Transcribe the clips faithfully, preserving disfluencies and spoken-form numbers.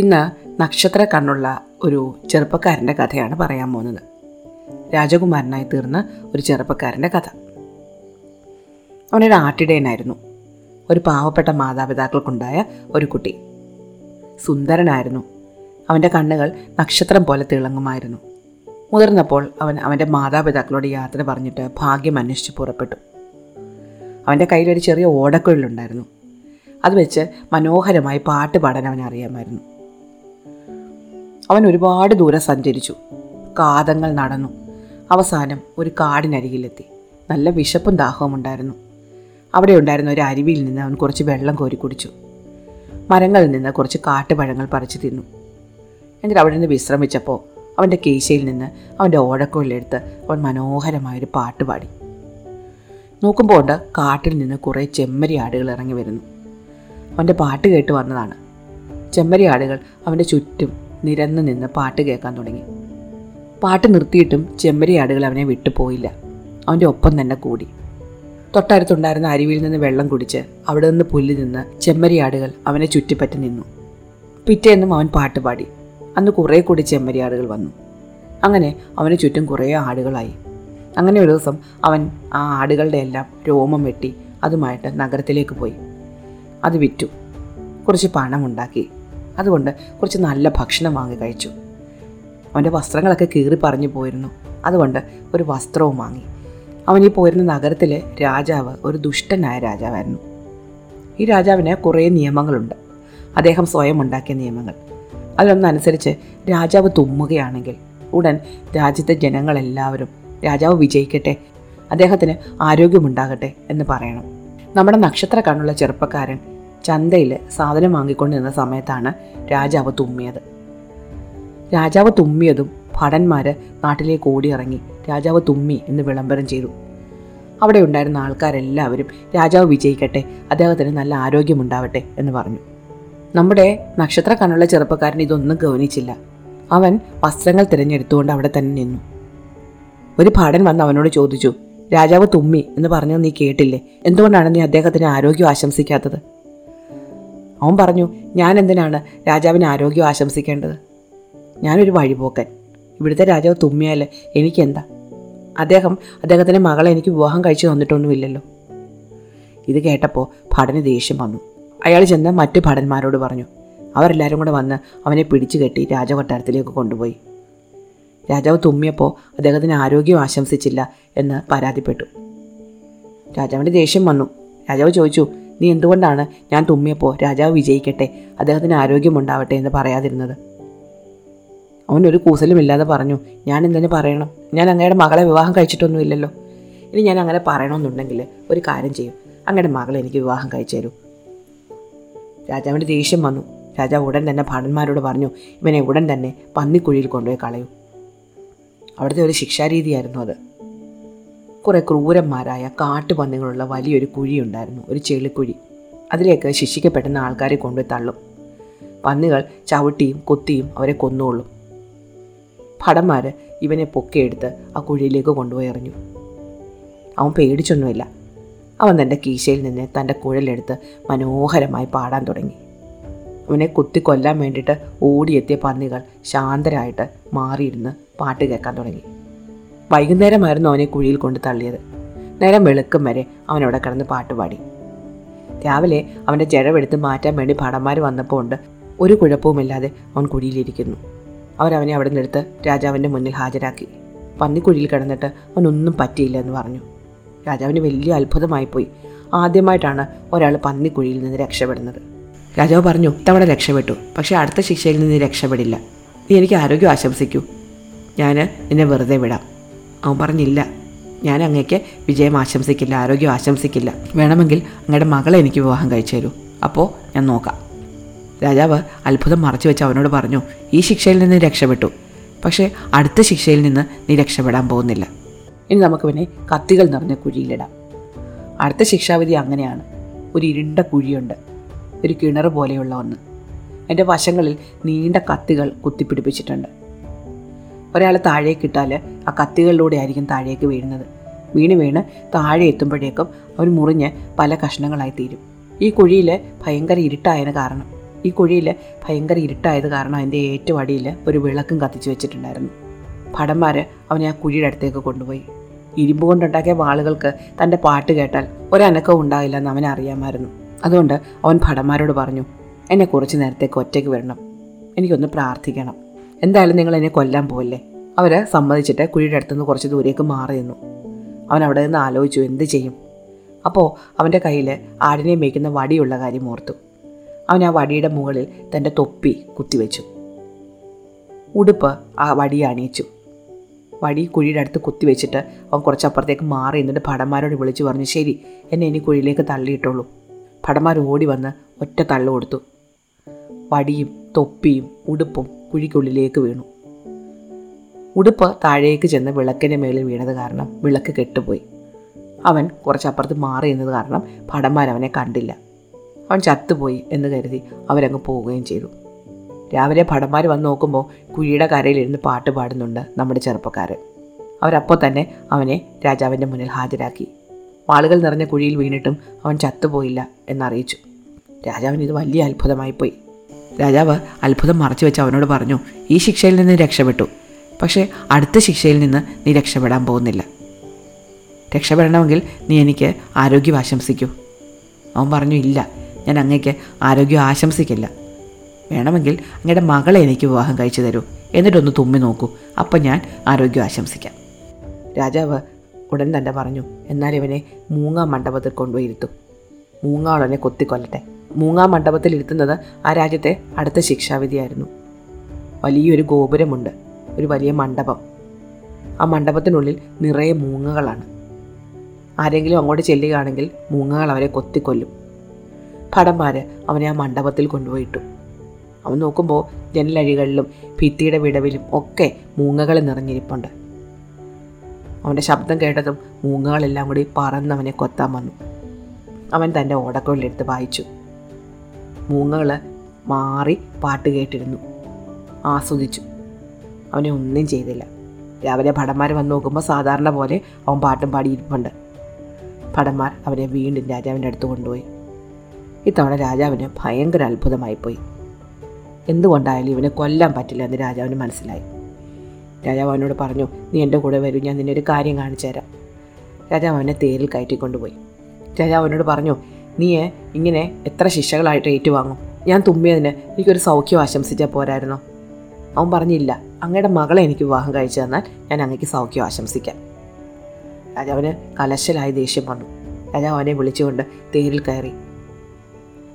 ഇന്ന് നക്ഷത്ര കണ്ണുള്ള ഒരു ചെറുപ്പക്കാരൻ്റെ കഥയാണ് പറയാൻ പോകുന്നത്. രാജകുമാരനായി തീർന്ന ഒരു ചെറുപ്പക്കാരൻ്റെ കഥ. അവനൊരു ആട്ടിടയനായിരുന്നു. ഒരു പാവപ്പെട്ട മാതാപിതാക്കൾക്കുണ്ടായ ഒരു കുട്ടി. സുന്ദരനായിരുന്നു. അവൻ്റെ കണ്ണുകൾ നക്ഷത്രം പോലെ തിളങ്ങുമായിരുന്നു. മുതിർന്നപ്പോൾ അവൻ അവൻ്റെ മാതാപിതാക്കളോട് യാത്ര പറഞ്ഞിട്ട് ഭാഗ്യം അന്വേഷിച്ച് പുറപ്പെട്ടു. അവൻ്റെ കയ്യിലൊരു ചെറിയ ഓടക്കുഴലുണ്ടായിരുന്നു. അത് വെച്ച് മനോഹരമായി പാട്ട് പാടാൻ അവൻ അറിയാമായിരുന്നു. അവൻ ഒരുപാട് ദൂരം സഞ്ചരിച്ചു, കാതങ്ങൾ നടന്നു. അവസാനം ഒരു കാടിനരികിലെത്തി. നല്ല വിശപ്പും ദാഹവും ഉണ്ടായിരുന്നു. അവിടെ ഉണ്ടായിരുന്ന ഒരു അരുവിയിൽ നിന്ന് അവൻ കുറച്ച് വെള്ളം കോരി കുടിച്ചു. മരങ്ങളിൽ നിന്ന് കുറച്ച് കാട്ടുപഴങ്ങൾ പറിച്ചു തിന്നു. എന്നിട്ട് അവിടെ നിന്ന് വിശ്രമിച്ചപ്പോൾ അവൻ്റെ കീശയിൽ നിന്ന് അവൻ്റെ ഓടക്കുഴലെടുത്ത് അവൻ മനോഹരമായൊരു പാട്ട് പാടി. നോക്കുമ്പോൾ ഉണ്ട് കാട്ടിൽ നിന്ന് കുറേ ചെമ്മരി ആടുകൾ ഇറങ്ങി വരുന്നു. അവൻ്റെ പാട്ട് കേട്ട് വന്നതാണ്. ചെമ്മരി ആടുകൾ അവൻ്റെ ചുറ്റും നിരന്ന് നിന്ന് പാട്ട് കേൾക്കാൻ തുടങ്ങി. പാട്ട് നിർത്തിയിട്ടും ചെമ്മരി ആടുകൾ അവനെ വിട്ടുപോയില്ല. അവൻ്റെ ഒപ്പം തന്നെ കൂടി. തൊട്ടടുത്തുണ്ടായിരുന്ന അരുവിയിൽ നിന്ന് വെള്ളം കുടിച്ച് അവിടെ നിന്ന് പുല്ലിൽ നിന്ന് ചെമ്മരി ആടുകൾ അവനെ ചുറ്റിപ്പറ്റി നിന്നു. പിറ്റേന്നും അവൻ പാട്ട് പാടി. അന്ന് കുറേ കൂടി ചെമ്മരി ആടുകൾ വന്നു. അങ്ങനെ അവന് ചുറ്റും കുറേ ആടുകളായി. അങ്ങനെ ഒരു ദിവസം അവൻ ആ ആടുകളുടെ എല്ലാം രോമം വെട്ടി അതുമായിട്ട് നഗരത്തിലേക്ക് പോയി. അത് വിറ്റു, കുറച്ച് പണമുണ്ടാക്കി. അതുകൊണ്ട് കുറച്ച് നല്ല ഭക്ഷണം വാങ്ങി കഴിച്ചു. അവൻ്റെ വസ്ത്രങ്ങളൊക്കെ കീറി പറഞ്ഞു പോയിരുന്നു. അതുകൊണ്ട് ഒരു വസ്ത്രവും വാങ്ങി. അവൻ ഈ പോയിരുന്ന നഗരത്തിലെ രാജാവ് ഒരു ദുഷ്ടനായ രാജാവായിരുന്നു. ഈ രാജാവിന് കുറേ നിയമങ്ങളുണ്ട്, അദ്ദേഹം സ്വയം ഉണ്ടാക്കിയ നിയമങ്ങൾ. അതിനൊന്നനുസരിച്ച് രാജാവ് തുമ്മുകയാണെങ്കിൽ ഉടൻ രാജ്യത്തെ ജനങ്ങളെല്ലാവരും രാജാവ് വിജയിക്കട്ടെ, അദ്ദേഹത്തിന് ആരോഗ്യമുണ്ടാകട്ടെ എന്ന് പറയണം. നമ്മുടെ നക്ഷത്ര കണ്ണുള്ള ചെറുപ്പക്കാരൻ ചന്തയിൽ സാധനം വാങ്ങിക്കൊണ്ട് നിന്ന സമയത്താണ് രാജാവ് തുമ്മിയത്. രാജാവ് തുമ്മിയതും ഭടന്മാർ നാട്ടിലേക്ക് ഓടിയിറങ്ങി രാജാവ് തുമ്മി എന്ന് വിളംബരം ചെയ്തു. അവിടെ ഉണ്ടായിരുന്ന ആൾക്കാരെല്ലാവരും രാജാവ് വിജയിക്കട്ടെ, അദ്ദേഹത്തിന് നല്ല ആരോഗ്യമുണ്ടാവട്ടെ എന്ന് പറഞ്ഞു. നമ്മുടെ നക്ഷത്ര കണ്ണുള്ള ചെറുപ്പക്കാരൻ ഇതൊന്നും ഗൗനിച്ചില്ല. അവൻ വസ്ത്രങ്ങൾ തിരഞ്ഞെടുത്തുകൊണ്ട് അവിടെ തന്നെ നിന്നു. ഒരു ഭടൻ വന്ന് അവനോട് ചോദിച്ചു, രാജാവ് തുമ്മി എന്ന് പറഞ്ഞു, നീ കേട്ടില്ലേ? എന്തുകൊണ്ടാണ് നീ അദ്ദേഹത്തിന് ആരോഗ്യം ആശംസിക്കാത്തത്? അവൻ പറഞ്ഞു, ഞാൻ എന്തിനാണ് രാജാവിന് ആരോഗ്യം ആശംസിക്കേണ്ടത്? ഞാനൊരു വഴിപോക്കൻ. ഇവിടുത്തെ രാജാവ് തുമ്മിയാൽ എനിക്കെന്താ? അദ്ദേഹം അദ്ദേഹത്തിൻ്റെ മകളെ എനിക്ക് വിവാഹം കഴിച്ചു തന്നിട്ടൊന്നുമില്ലല്ലോ. ഇത് കേട്ടപ്പോൾ ഭടന് ദേഷ്യം വന്നു. അയാൾ ചെന്ന് മറ്റു ഭടന്മാരോട് പറഞ്ഞു. അവരെല്ലാവരും കൂടെ വന്ന് അവനെ പിടിച്ചു കെട്ടി രാജകൊട്ടാരത്തിലേക്ക് കൊണ്ടുപോയി. രാജാവ് തുമ്മിയപ്പോൾ അദ്ദേഹത്തിന് ആരോഗ്യം ആശംസിച്ചില്ല എന്ന് പരാതിപ്പെട്ടു. രാജാവിൻ്റെ ദേഷ്യം വന്നു. രാജാവ് ചോദിച്ചു, നീ എന്തുകൊണ്ടാണ് ഞാൻ തുമ്മിയപ്പോൾ രാജാവ് വിജയിക്കട്ടെ, അദ്ദേഹത്തിന് ആരോഗ്യമുണ്ടാവട്ടെ എന്ന് പറയാതിരുന്നത്? അവനൊരു കൂസലുമില്ലാതെ പറഞ്ഞു, ഞാൻ എന്തിനു പറയണം? ഞാൻ അങ്ങയുടെ മകളെ വിവാഹം കഴിച്ചിട്ടൊന്നുമില്ലല്ലോ. ഇനി ഞാൻ അങ്ങനെ പറയണമെന്നുണ്ടെങ്കിൽ ഒരു കാര്യം ചെയ്യും, അങ്ങയുടെ മകളെ എനിക്ക് വിവാഹം കഴിച്ചു തരൂ. രാജാവിൻ്റെ ദേഷ്യം വന്നു. രാജാവ് ഉടൻ തന്നെ ഭടന്മാരോട് പറഞ്ഞു, ഇവനെ ഉടൻ തന്നെ പന്നിക്കുഴിയിൽ കൊണ്ടുപോയി കളയൂ. അവിടുത്തെ ഒരു ശിക്ഷാരീതിയായിരുന്നു അത്. കുറേ ക്രൂരന്മാരായ കാട്ടുപന്നികളുള്ള വലിയൊരു കുഴിയുണ്ടായിരുന്നു, ഒരു ചെളിക്കുഴി. അതിലേക്ക് ശിക്ഷിക്കപ്പെടുന്ന ആൾക്കാരെ കൊണ്ടുപോയി തള്ളും. പന്നികൾ ചവിട്ടിയും കൊത്തിയും അവരെ കൊന്നുകൊള്ളും. ഭടന്മാർ ഇവനെ പൊക്കിയെടുത്ത് ആ കുഴിയിലേക്ക് കൊണ്ടുപോയി എറിഞ്ഞു. അവൻ പേടിച്ചൊന്നുമില്ല. അവൻ തൻ്റെ കീശയിൽ നിന്ന് തൻ്റെ കുഴലെടുത്ത് മനോഹരമായി പാടാൻ തുടങ്ങി. അവനെ കുത്തിക്കൊല്ലാൻ വേണ്ടിയിട്ട് ഓടിയെത്തിയ പന്നികൾ ശാന്തരായിട്ട് മാറിയിരുന്ന് പാട്ട് കേൾക്കാൻ തുടങ്ങി. വൈകുന്നേരമായിരുന്നു അവനെ കുഴിയിൽ കൊണ്ട് തള്ളിയത്. നേരം വെളുക്കും വരെ അവനവിടെ കിടന്ന് പാട്ടുപാടി. രാവിലെ അവൻ്റെ ജടവെടുത്ത് മാറ്റാൻ വേണ്ടി ഭടന്മാർ വന്നപ്പോൾ ഉണ്ട് ഒരു കുഴപ്പവുമില്ലാതെ അവൻ കുഴിയിലിരിക്കുന്നു. അവരവനെ അവിടെ നിന്നെടുത്ത് രാജാവിൻ്റെ മുന്നിൽ ഹാജരാക്കി. പന്നിക്കുഴിയിൽ കിടന്നിട്ട് അവനൊന്നും പറ്റിയില്ല എന്ന് പറഞ്ഞു. രാജാവിന് വലിയ അത്ഭുതമായിപ്പോയി. ആദ്യമായിട്ടാണ് ഒരാൾ പന്നിക്കുഴിയിൽ നിന്ന് രക്ഷപ്പെടുന്നത്. രാജാവ് പറഞ്ഞു, ഇത്തവണ രക്ഷപ്പെട്ടു, പക്ഷേ അടുത്ത ശിക്ഷയിൽ നിന്ന് രക്ഷപ്പെടില്ല. നീ എനിക്ക് ആരോഗ്യം ആശംസിക്കൂ, ഞാൻ നിന്നെ വെറുതെ വിടാം. അവൻ പറഞ്ഞില്ല, ഞാൻ അങ്ങേക്ക് വിജയം ആശംസിക്കില്ല, ആരോഗ്യം ആശംസിക്കില്ല. വേണമെങ്കിൽ അങ്ങയുടെ മകളെ എനിക്ക് വിവാഹം കഴിച്ചു തരൂ, അപ്പോൾ ഞാൻ നോക്കാം. രാജാവ് അത്ഭുതം മറച്ചു വെച്ച് അവനോട് പറഞ്ഞു, ഈ ശിക്ഷയിൽ നിന്ന് രക്ഷപ്പെട്ടു, പക്ഷേ അടുത്ത ശിക്ഷയിൽ നിന്ന് നീ രക്ഷപ്പെടാൻ പോകുന്നില്ല. ഇനി നമുക്ക് പിന്നെ കത്തികൾ നിറഞ്ഞ കുഴിയിലിടാം. അടുത്ത ശിക്ഷാവിധി അങ്ങനെയാണ്. ഒരു ഇരുണ്ട കുഴിയുണ്ട്, ഒരു കിണർ പോലെയുള്ള ഒന്ന്. അതിൻ്റെ വശങ്ങളിൽ നീണ്ട കത്തികൾ കുത്തിപ്പിടിപ്പിച്ചിട്ടുണ്ട്. ഒരാൾ താഴേക്കിട്ടാൽ ആ കത്തികളിലൂടെ ആയിരിക്കും താഴേക്ക് വീഴുന്നത്. വീണ് വീണ് താഴെ എത്തുമ്പോഴേക്കും അവൻ മുറിഞ്ഞ് പല കഷ്ണങ്ങളായി തീരും. ഈ കുഴിയിൽ ഭയങ്കര ഇരുട്ടായതിന് കാരണം ഈ കുഴിയിൽ ഭയങ്കര ഇരുട്ടായത് കാരണം അതിൻ്റെ ഏറ്റവും അടിയിൽ ഒരു വിളക്കും കത്തിച്ചു വെച്ചിട്ടുണ്ടായിരുന്നു. ഭടന്മാർ അവനെ ആ കുഴിയുടെ അടുത്തേക്ക് കൊണ്ടുപോയി. ഇരുമ്പ് കൊണ്ടുണ്ടാക്കിയ വാളുകൾക്ക് തൻ്റെ പാട്ട് കേട്ടാൽ ഒരനക്കവും ഉണ്ടാകില്ല എന്ന് അവനറിയാമായിരുന്നു. അതുകൊണ്ട് അവൻ ഭടന്മാരോട് പറഞ്ഞു, എന്നെ കുറച്ച് നേരത്തേക്ക് ഒറ്റയ്ക്ക് വരണം, എനിക്കൊന്ന് പ്രാർത്ഥിക്കണം, എന്തായാലും നിങ്ങൾ എന്നെ കൊല്ലാൻ പോകല്ലേ. അവർ സമ്മതിച്ചിട്ട് കുഴിയുടെ അടുത്തുനിന്ന് കുറച്ച് ദൂരേക്ക് മാറി നിന്നു. അവൻ അവിടെ നിന്ന് ആലോചിച്ചു എന്ത് ചെയ്യും. അപ്പോൾ അവൻ്റെ കയ്യിൽ ആടിനെ മേയ്ക്കുന്ന വടിയുള്ള കാര്യം ഓർത്തു. അവൻ ആ വടിയുടെ മുകളിൽ തൻ്റെ തൊപ്പി കുത്തിവെച്ചു, ഉടുപ്പ് ആ വടി അണിയിച്ചു. വടി കുഴിയുടെ അടുത്ത് കുത്തിവെച്ചിട്ട് അവൻ കുറച്ചപ്പുറത്തേക്ക് മാറി നിന്നിട്ട് ഭടന്മാരോട് വിളിച്ചു പറഞ്ഞു, ശരി എന്നെ ഇനി കുഴിയിലേക്ക് തള്ളിയിട്ടുള്ളൂ. ഭടന്മാർ ഓടി വന്ന് ഒറ്റ തള്ളു കൊടുത്തു. വടിയും തൊപ്പിയും ഉടുപ്പും കുഴിക്കുള്ളിലേക്ക് വീണു. ഉടുപ്പ് താഴേക്ക് ചെന്ന് വിളക്കിൻ്റെ മേളിൽ വീണത് കാരണം വിളക്ക് കെട്ടുപോയി. അവൻ കുറച്ചപ്പുറത്ത് മാറി നിന്നത് കാരണം ഭടന്മാർ അവനെ കണ്ടില്ല. അവൻ ചത്തുപോയി എന്ന് കരുതി അവരങ്ങ് പോവുകയും ചെയ്തു. രാവിലെ ഭടന്മാർ വന്ന് നോക്കുമ്പോൾ കുഴിയുടെ കരയിലിരുന്ന് പാട്ട് പാടുന്നുണ്ട് നമ്മുടെ ചെറുപ്പക്കാരൻ. അവരപ്പോൾ തന്നെ അവനെ രാജാവിൻ്റെ മുന്നിൽ ഹാജരാക്കി. വാളുകൾ നിറഞ്ഞ കുഴിയിൽ വീണിട്ടും അവൻ ചത്തുപോയില്ല എന്നറിയിച്ചു. രാജാവിന് ഇത് വലിയ അത്ഭുതമായിപ്പോയി. രാജാവ് അത്ഭുതം മറച്ചു വെച്ച് അവനോട് പറഞ്ഞു, ഈ ശിക്ഷയിൽ നിന്ന് രക്ഷപ്പെട്ടു, പക്ഷേ അടുത്ത ശിക്ഷയിൽ നിന്ന് നീ രക്ഷപ്പെടാൻ പോകുന്നില്ല. രക്ഷപ്പെടണമെങ്കിൽ നീ എനിക്ക് ആരോഗ്യം ആശംസിക്കൂ. അവൻ പറഞ്ഞു, ഇല്ല, ഞാൻ അങ്ങേക്ക് ആരോഗ്യം ആശംസിക്കില്ല. വേണമെങ്കിൽ അങ്ങയുടെ മകളെ എനിക്ക് വിവാഹം കഴിച്ചു തരൂ, എന്നിട്ടൊന്ന് തുമ്മി നോക്കൂ, അപ്പം ഞാൻ ആരോഗ്യം ആശംസിക്കാം. രാജാവ് ഉടൻ തന്നെ പറഞ്ഞു, എന്നാൽ ഇവനെ മൂങ്ങാ മണ്ഡപത്തിൽ കൊണ്ടുപോയി ഇരുത്തും, മൂങ്ങാളവനെ കൊത്തിക്കൊല്ലട്ടെ. മൂങ്ങാ മണ്ഡപത്തിൽ ഇരുത്തുന്നത് ആ രാജ്യത്തെ അടുത്ത ശിക്ഷാവിധിയായിരുന്നു. വലിയൊരു ഗോപുരമുണ്ട്, ഒരു വലിയ മണ്ഡപം. ആ മണ്ഡപത്തിനുള്ളിൽ നിറയെ മൂങ്ങകളാണ്. ആരെങ്കിലും അങ്ങോട്ട് ചെല്ലുകയാണെങ്കിൽ മൂങ്ങകൾ അവരെ കൊത്തിക്കൊല്ലും. ഭടന്മാർ അവനെ ആ മണ്ഡപത്തിൽ കൊണ്ടുപോയിട്ടു. അവൻ നോക്കുമ്പോൾ ജനലഴികളിലും ഭിത്തിയുടെ വിടവിലും ഒക്കെ മൂങ്ങകൾ നിറഞ്ഞിരിപ്പുണ്ട്. അവൻ്റെ ശബ്ദം കേട്ടതും മൂങ്ങകളെല്ലാം കൂടി പറന്നവനെ കൊത്താൻ വന്നു. അവൻ തൻ്റെ ഓടക്കുള്ളിലെടുത്ത് വായിച്ചു. മൂങ്ങകൾ മാറി പാട്ട് കേട്ടിരുന്നു, ആസ്വദിച്ചു. അവനെ ഒന്നും ചെയ്തില്ല. രാവിലെ ഭടന്മാർ വന്ന് നോക്കുമ്പോൾ സാധാരണ പോലെ അവൻ പാട്ടും പാടിയിരിപ്പുണ്ട്. ഭടന്മാർ അവനെ വീണ്ടും രാജാവിൻ്റെ അടുത്ത് കൊണ്ടുപോയി. ഇത്തവണ രാജാവിന് ഭയങ്കര അത്ഭുതമായിപ്പോയി. എന്തുകൊണ്ടായാലും ഇവനെ കൊല്ലാൻ പറ്റില്ല എന്ന് രാജാവിന് മനസ്സിലായി. രാജാവ് അവനോട് പറഞ്ഞു, നീ എൻ്റെ കൂടെ വരൂ, ഞാൻ നിന്നെ ഒരു കാര്യം കാണിച്ചു തരാം. രാജാവ് അവനെ തേരിൽ കയറ്റിക്കൊണ്ടുപോയി. രാജാവ് അവനോട് പറഞ്ഞു, നീ ഇങ്ങനെ എത്ര ശിക്ഷകളായിട്ട് ഏറ്റുവാങ്ങും? ഞാൻ തുമ്മിയതിന് എനിക്കൊരു സൗഖ്യം ആശംസിച്ചാൽ പോരായിരുന്നോ? അവൻ പറഞ്ഞില്ല, അങ്ങയുടെ മകളെ എനിക്ക് വിവാഹം കഴിച്ചു തന്നാൽ ഞാൻ അങ്ങക്ക് സൗഖ്യം ആശംസിക്കാം. രാജാവിന് കലശലായി ദേഷ്യം വന്നു. രാജാവ് അവനെ വിളിച്ചുകൊണ്ട് തേരിൽ കയറി.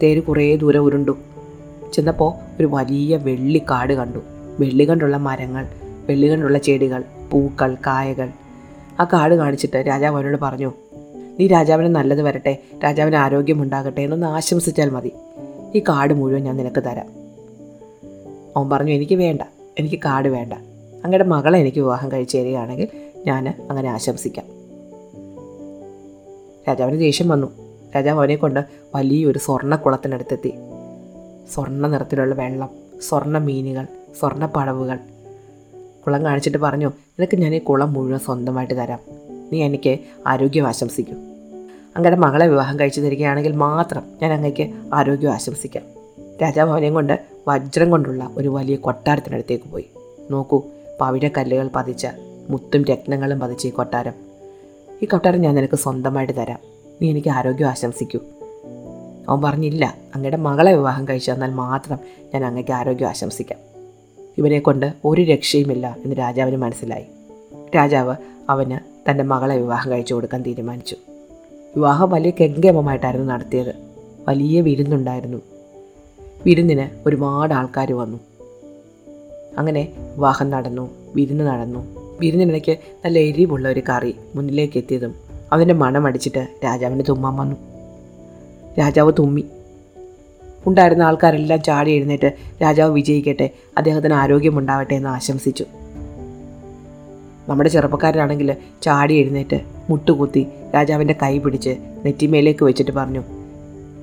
തേര് കുറേ ദൂരം ഉരുണ്ടു ചെന്നപ്പോൾ ഒരു വലിയ വെള്ളിക്കാട് കണ്ടു. വെള്ളി കണ്ടുള്ള മരങ്ങൾ, വെള്ളി കണ്ടുള്ള ചെടികൾ, പൂക്കൾ, കായകൾ. ആ കാട് കാണിച്ചിട്ട് രാജാവ് അവനോട് പറഞ്ഞു, നീ രാജാവിന് നല്ലത് വരട്ടെ, രാജാവിന് ആരോഗ്യമുണ്ടാകട്ടെ എന്നൊന്ന് ആശംസിച്ചാൽ മതി, ഈ കാട് മുഴുവൻ ഞാൻ നിനക്ക് തരാം. അവൻ പറഞ്ഞു, എനിക്ക് വേണ്ട, എനിക്ക് കാട് വേണ്ട, അങ്ങയുടെ മകളെ എനിക്ക് വിവാഹം കഴിച്ചു തരികയാണെങ്കിൽ ഞാൻ അങ്ങനെ ആശംസിക്കാം. രാജാവിന് ദേഷ്യം വന്നു. രാജാവ് അവനെ കൊണ്ട് വലിയൊരു സ്വർണ്ണക്കുളത്തിനടുത്തെത്തി. സ്വർണ്ണ നിറത്തിലുള്ള വെള്ളം, സ്വർണ്ണ മീനുകൾ, സ്വർണ്ണ പടവുകൾ. കുളം കാണിച്ചിട്ട് പറഞ്ഞു, നിനക്ക് ഞാൻ ഈ കുളം മുഴുവൻ സ്വന്തമായിട്ട് തരാം, നീ എനിക്ക് ആരോഗ്യം ആശംസിക്കും. അങ്ങയുടെ മകളെ വിവാഹം കഴിച്ചു തരികയാണെങ്കിൽ മാത്രം ഞാൻ അങ്ങേക്ക് ആരോഗ്യം ആശംസിക്കാം. രാജാവ് അവനെയും കൊണ്ട് വജ്രം കൊണ്ടുള്ള ഒരു വലിയ കൊട്ടാരത്തിനടുത്തേക്ക് പോയി. നോക്കൂ, പവിഴക്കല്ലുകൾ പതിച്ച, മുത്തും രത്നങ്ങളും പതിച്ച ഈ കൊട്ടാരം, ഈ കൊട്ടാരം ഞാൻ നിനക്ക് സ്വന്തമായിട്ട് തരാം, നീ എനിക്ക് ആരോഗ്യം ആശംസിക്കൂ. അവൻ പറഞ്ഞില്ല, അങ്ങയുടെ മകളെ വിവാഹം കഴിച്ചു തന്നാൽ മാത്രം ഞാൻ അങ്ങേക്ക് ആരോഗ്യം ആശംസിക്കാം. ഇവനെ കൊണ്ട് ഒരു രക്ഷയുമില്ല എന്ന് രാജാവിന് മനസ്സിലായി. രാജാവ് അവന് തൻ്റെ മകളെ വിവാഹം കഴിച്ചു കൊടുക്കാൻ തീരുമാനിച്ചു. വിവാഹം വലിയ കെങ്കേമമായിട്ടായിരുന്നു നടത്തിയത്. വലിയ വിരുന്നുണ്ടായിരുന്നു. വിരുന്നിന് ഒരുപാട് ആൾക്കാർ വന്നു. അങ്ങനെ വിവാഹം നടന്നു, വിരുന്ന് നടന്നു. വിരുന്നിനിടയ്ക്ക് നല്ല എരിവുള്ള ഒരു കറി മുന്നിലേക്ക് എത്തിയതും അതിൻ്റെ മണം അടിച്ചിട്ട് രാജാവിന് തുമ്മാൻ വന്നു. രാജാവ് തുമ്മി. ഉണ്ടായിരുന്ന ആൾക്കാരെല്ലാം ചാടി എഴുന്നേറ്റ് രാജാവ് വിജയിക്കട്ടെ, അദ്ദേഹത്തിന് ആരോഗ്യമുണ്ടാവട്ടെ എന്ന് ആശംസിച്ചു. നമ്മുടെ ചെറുപ്പക്കാരനാണെങ്കിൽ ചാടി എഴുന്നേറ്റ് മുട്ടുകുത്തി രാജാവിൻ്റെ കൈ പിടിച്ച് നെറ്റിമേലേക്ക് വെച്ചിട്ട് പറഞ്ഞു,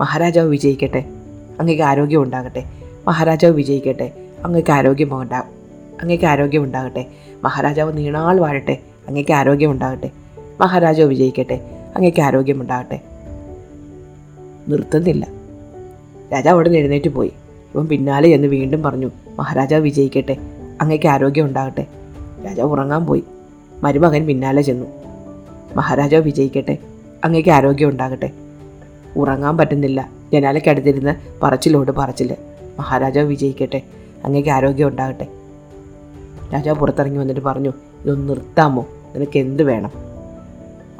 മഹാരാജാവ് വിജയിക്കട്ടെ, അങ്ങേക്ക് ആരോഗ്യം ഉണ്ടാകട്ടെ, മഹാരാജാവ് വിജയിക്കട്ടെ, അങ്ങേക്ക് ആരോഗ്യം ഉണ്ടാകും, അങ്ങേക്ക് ആരോഗ്യം ഉണ്ടാകട്ടെ, മഹാരാജാവ് നീണാൾ വാഴട്ടെ, അങ്ങേക്ക് ആരോഗ്യം ഉണ്ടാകട്ടെ, മഹാരാജാവ് വിജയിക്കട്ടെ, അങ്ങേക്ക് ആരോഗ്യം ഉണ്ടാകട്ടെ. നിർത്തുന്നില്ല. രാജാവ് അവിടെ എഴുന്നേറ്റ് പോയി. ഇവൻ പിന്നാലെ എന്ന് വീണ്ടും പറഞ്ഞു, മഹാരാജാവ് വിജയിക്കട്ടെ, അങ്ങേക്ക് ആരോഗ്യം ഉണ്ടാകട്ടെ. രാജാവ് ഉറങ്ങാൻ പോയി. മരുമകൻ പിന്നാലെ ചെന്നു. മഹാരാജാവ് വിജയിക്കട്ടെ, അങ്ങേക്ക് ആരോഗ്യം ഉണ്ടാകട്ടെ. ഉറങ്ങാൻ പറ്റുന്നില്ല. ജനാലയ്ക്കടുത്തിരുന്ന് പറച്ചിലോട് പറച്ചിൽ. മഹാരാജാവ് വിജയിക്കട്ടെ, അങ്ങേക്ക് ആരോഗ്യം ഉണ്ടാകട്ടെ. രാജാവ് പുറത്തിറങ്ങി വന്നിട്ട് പറഞ്ഞു, ഇതൊന്ന് നിർത്താമോ, നിനക്ക് എന്ത് വേണം?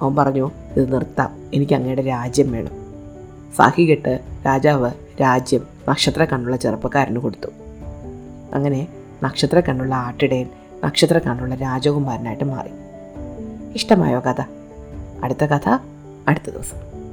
അവൻ പറഞ്ഞു, ഇത് നിർത്താം, എനിക്ക് അങ്ങയുടെ രാജ്യം വേണം. സാഖി കെട്ട് രാജാവ് രാജ്യം നക്ഷത്ര കണ്ണുള്ള ചെറുപ്പക്കാരന് കൊടുത്തു. അങ്ങനെ നക്ഷത്ര കണ്ണുള്ള ആട്ടിടയൻ നക്ഷത്ര കണ്ണുള്ള രാജകുമാരനായിട്ട് മാറി. ഇഷ്ടമായോ കഥ? അടുത്ത കഥ അടുത്ത ദിവസം.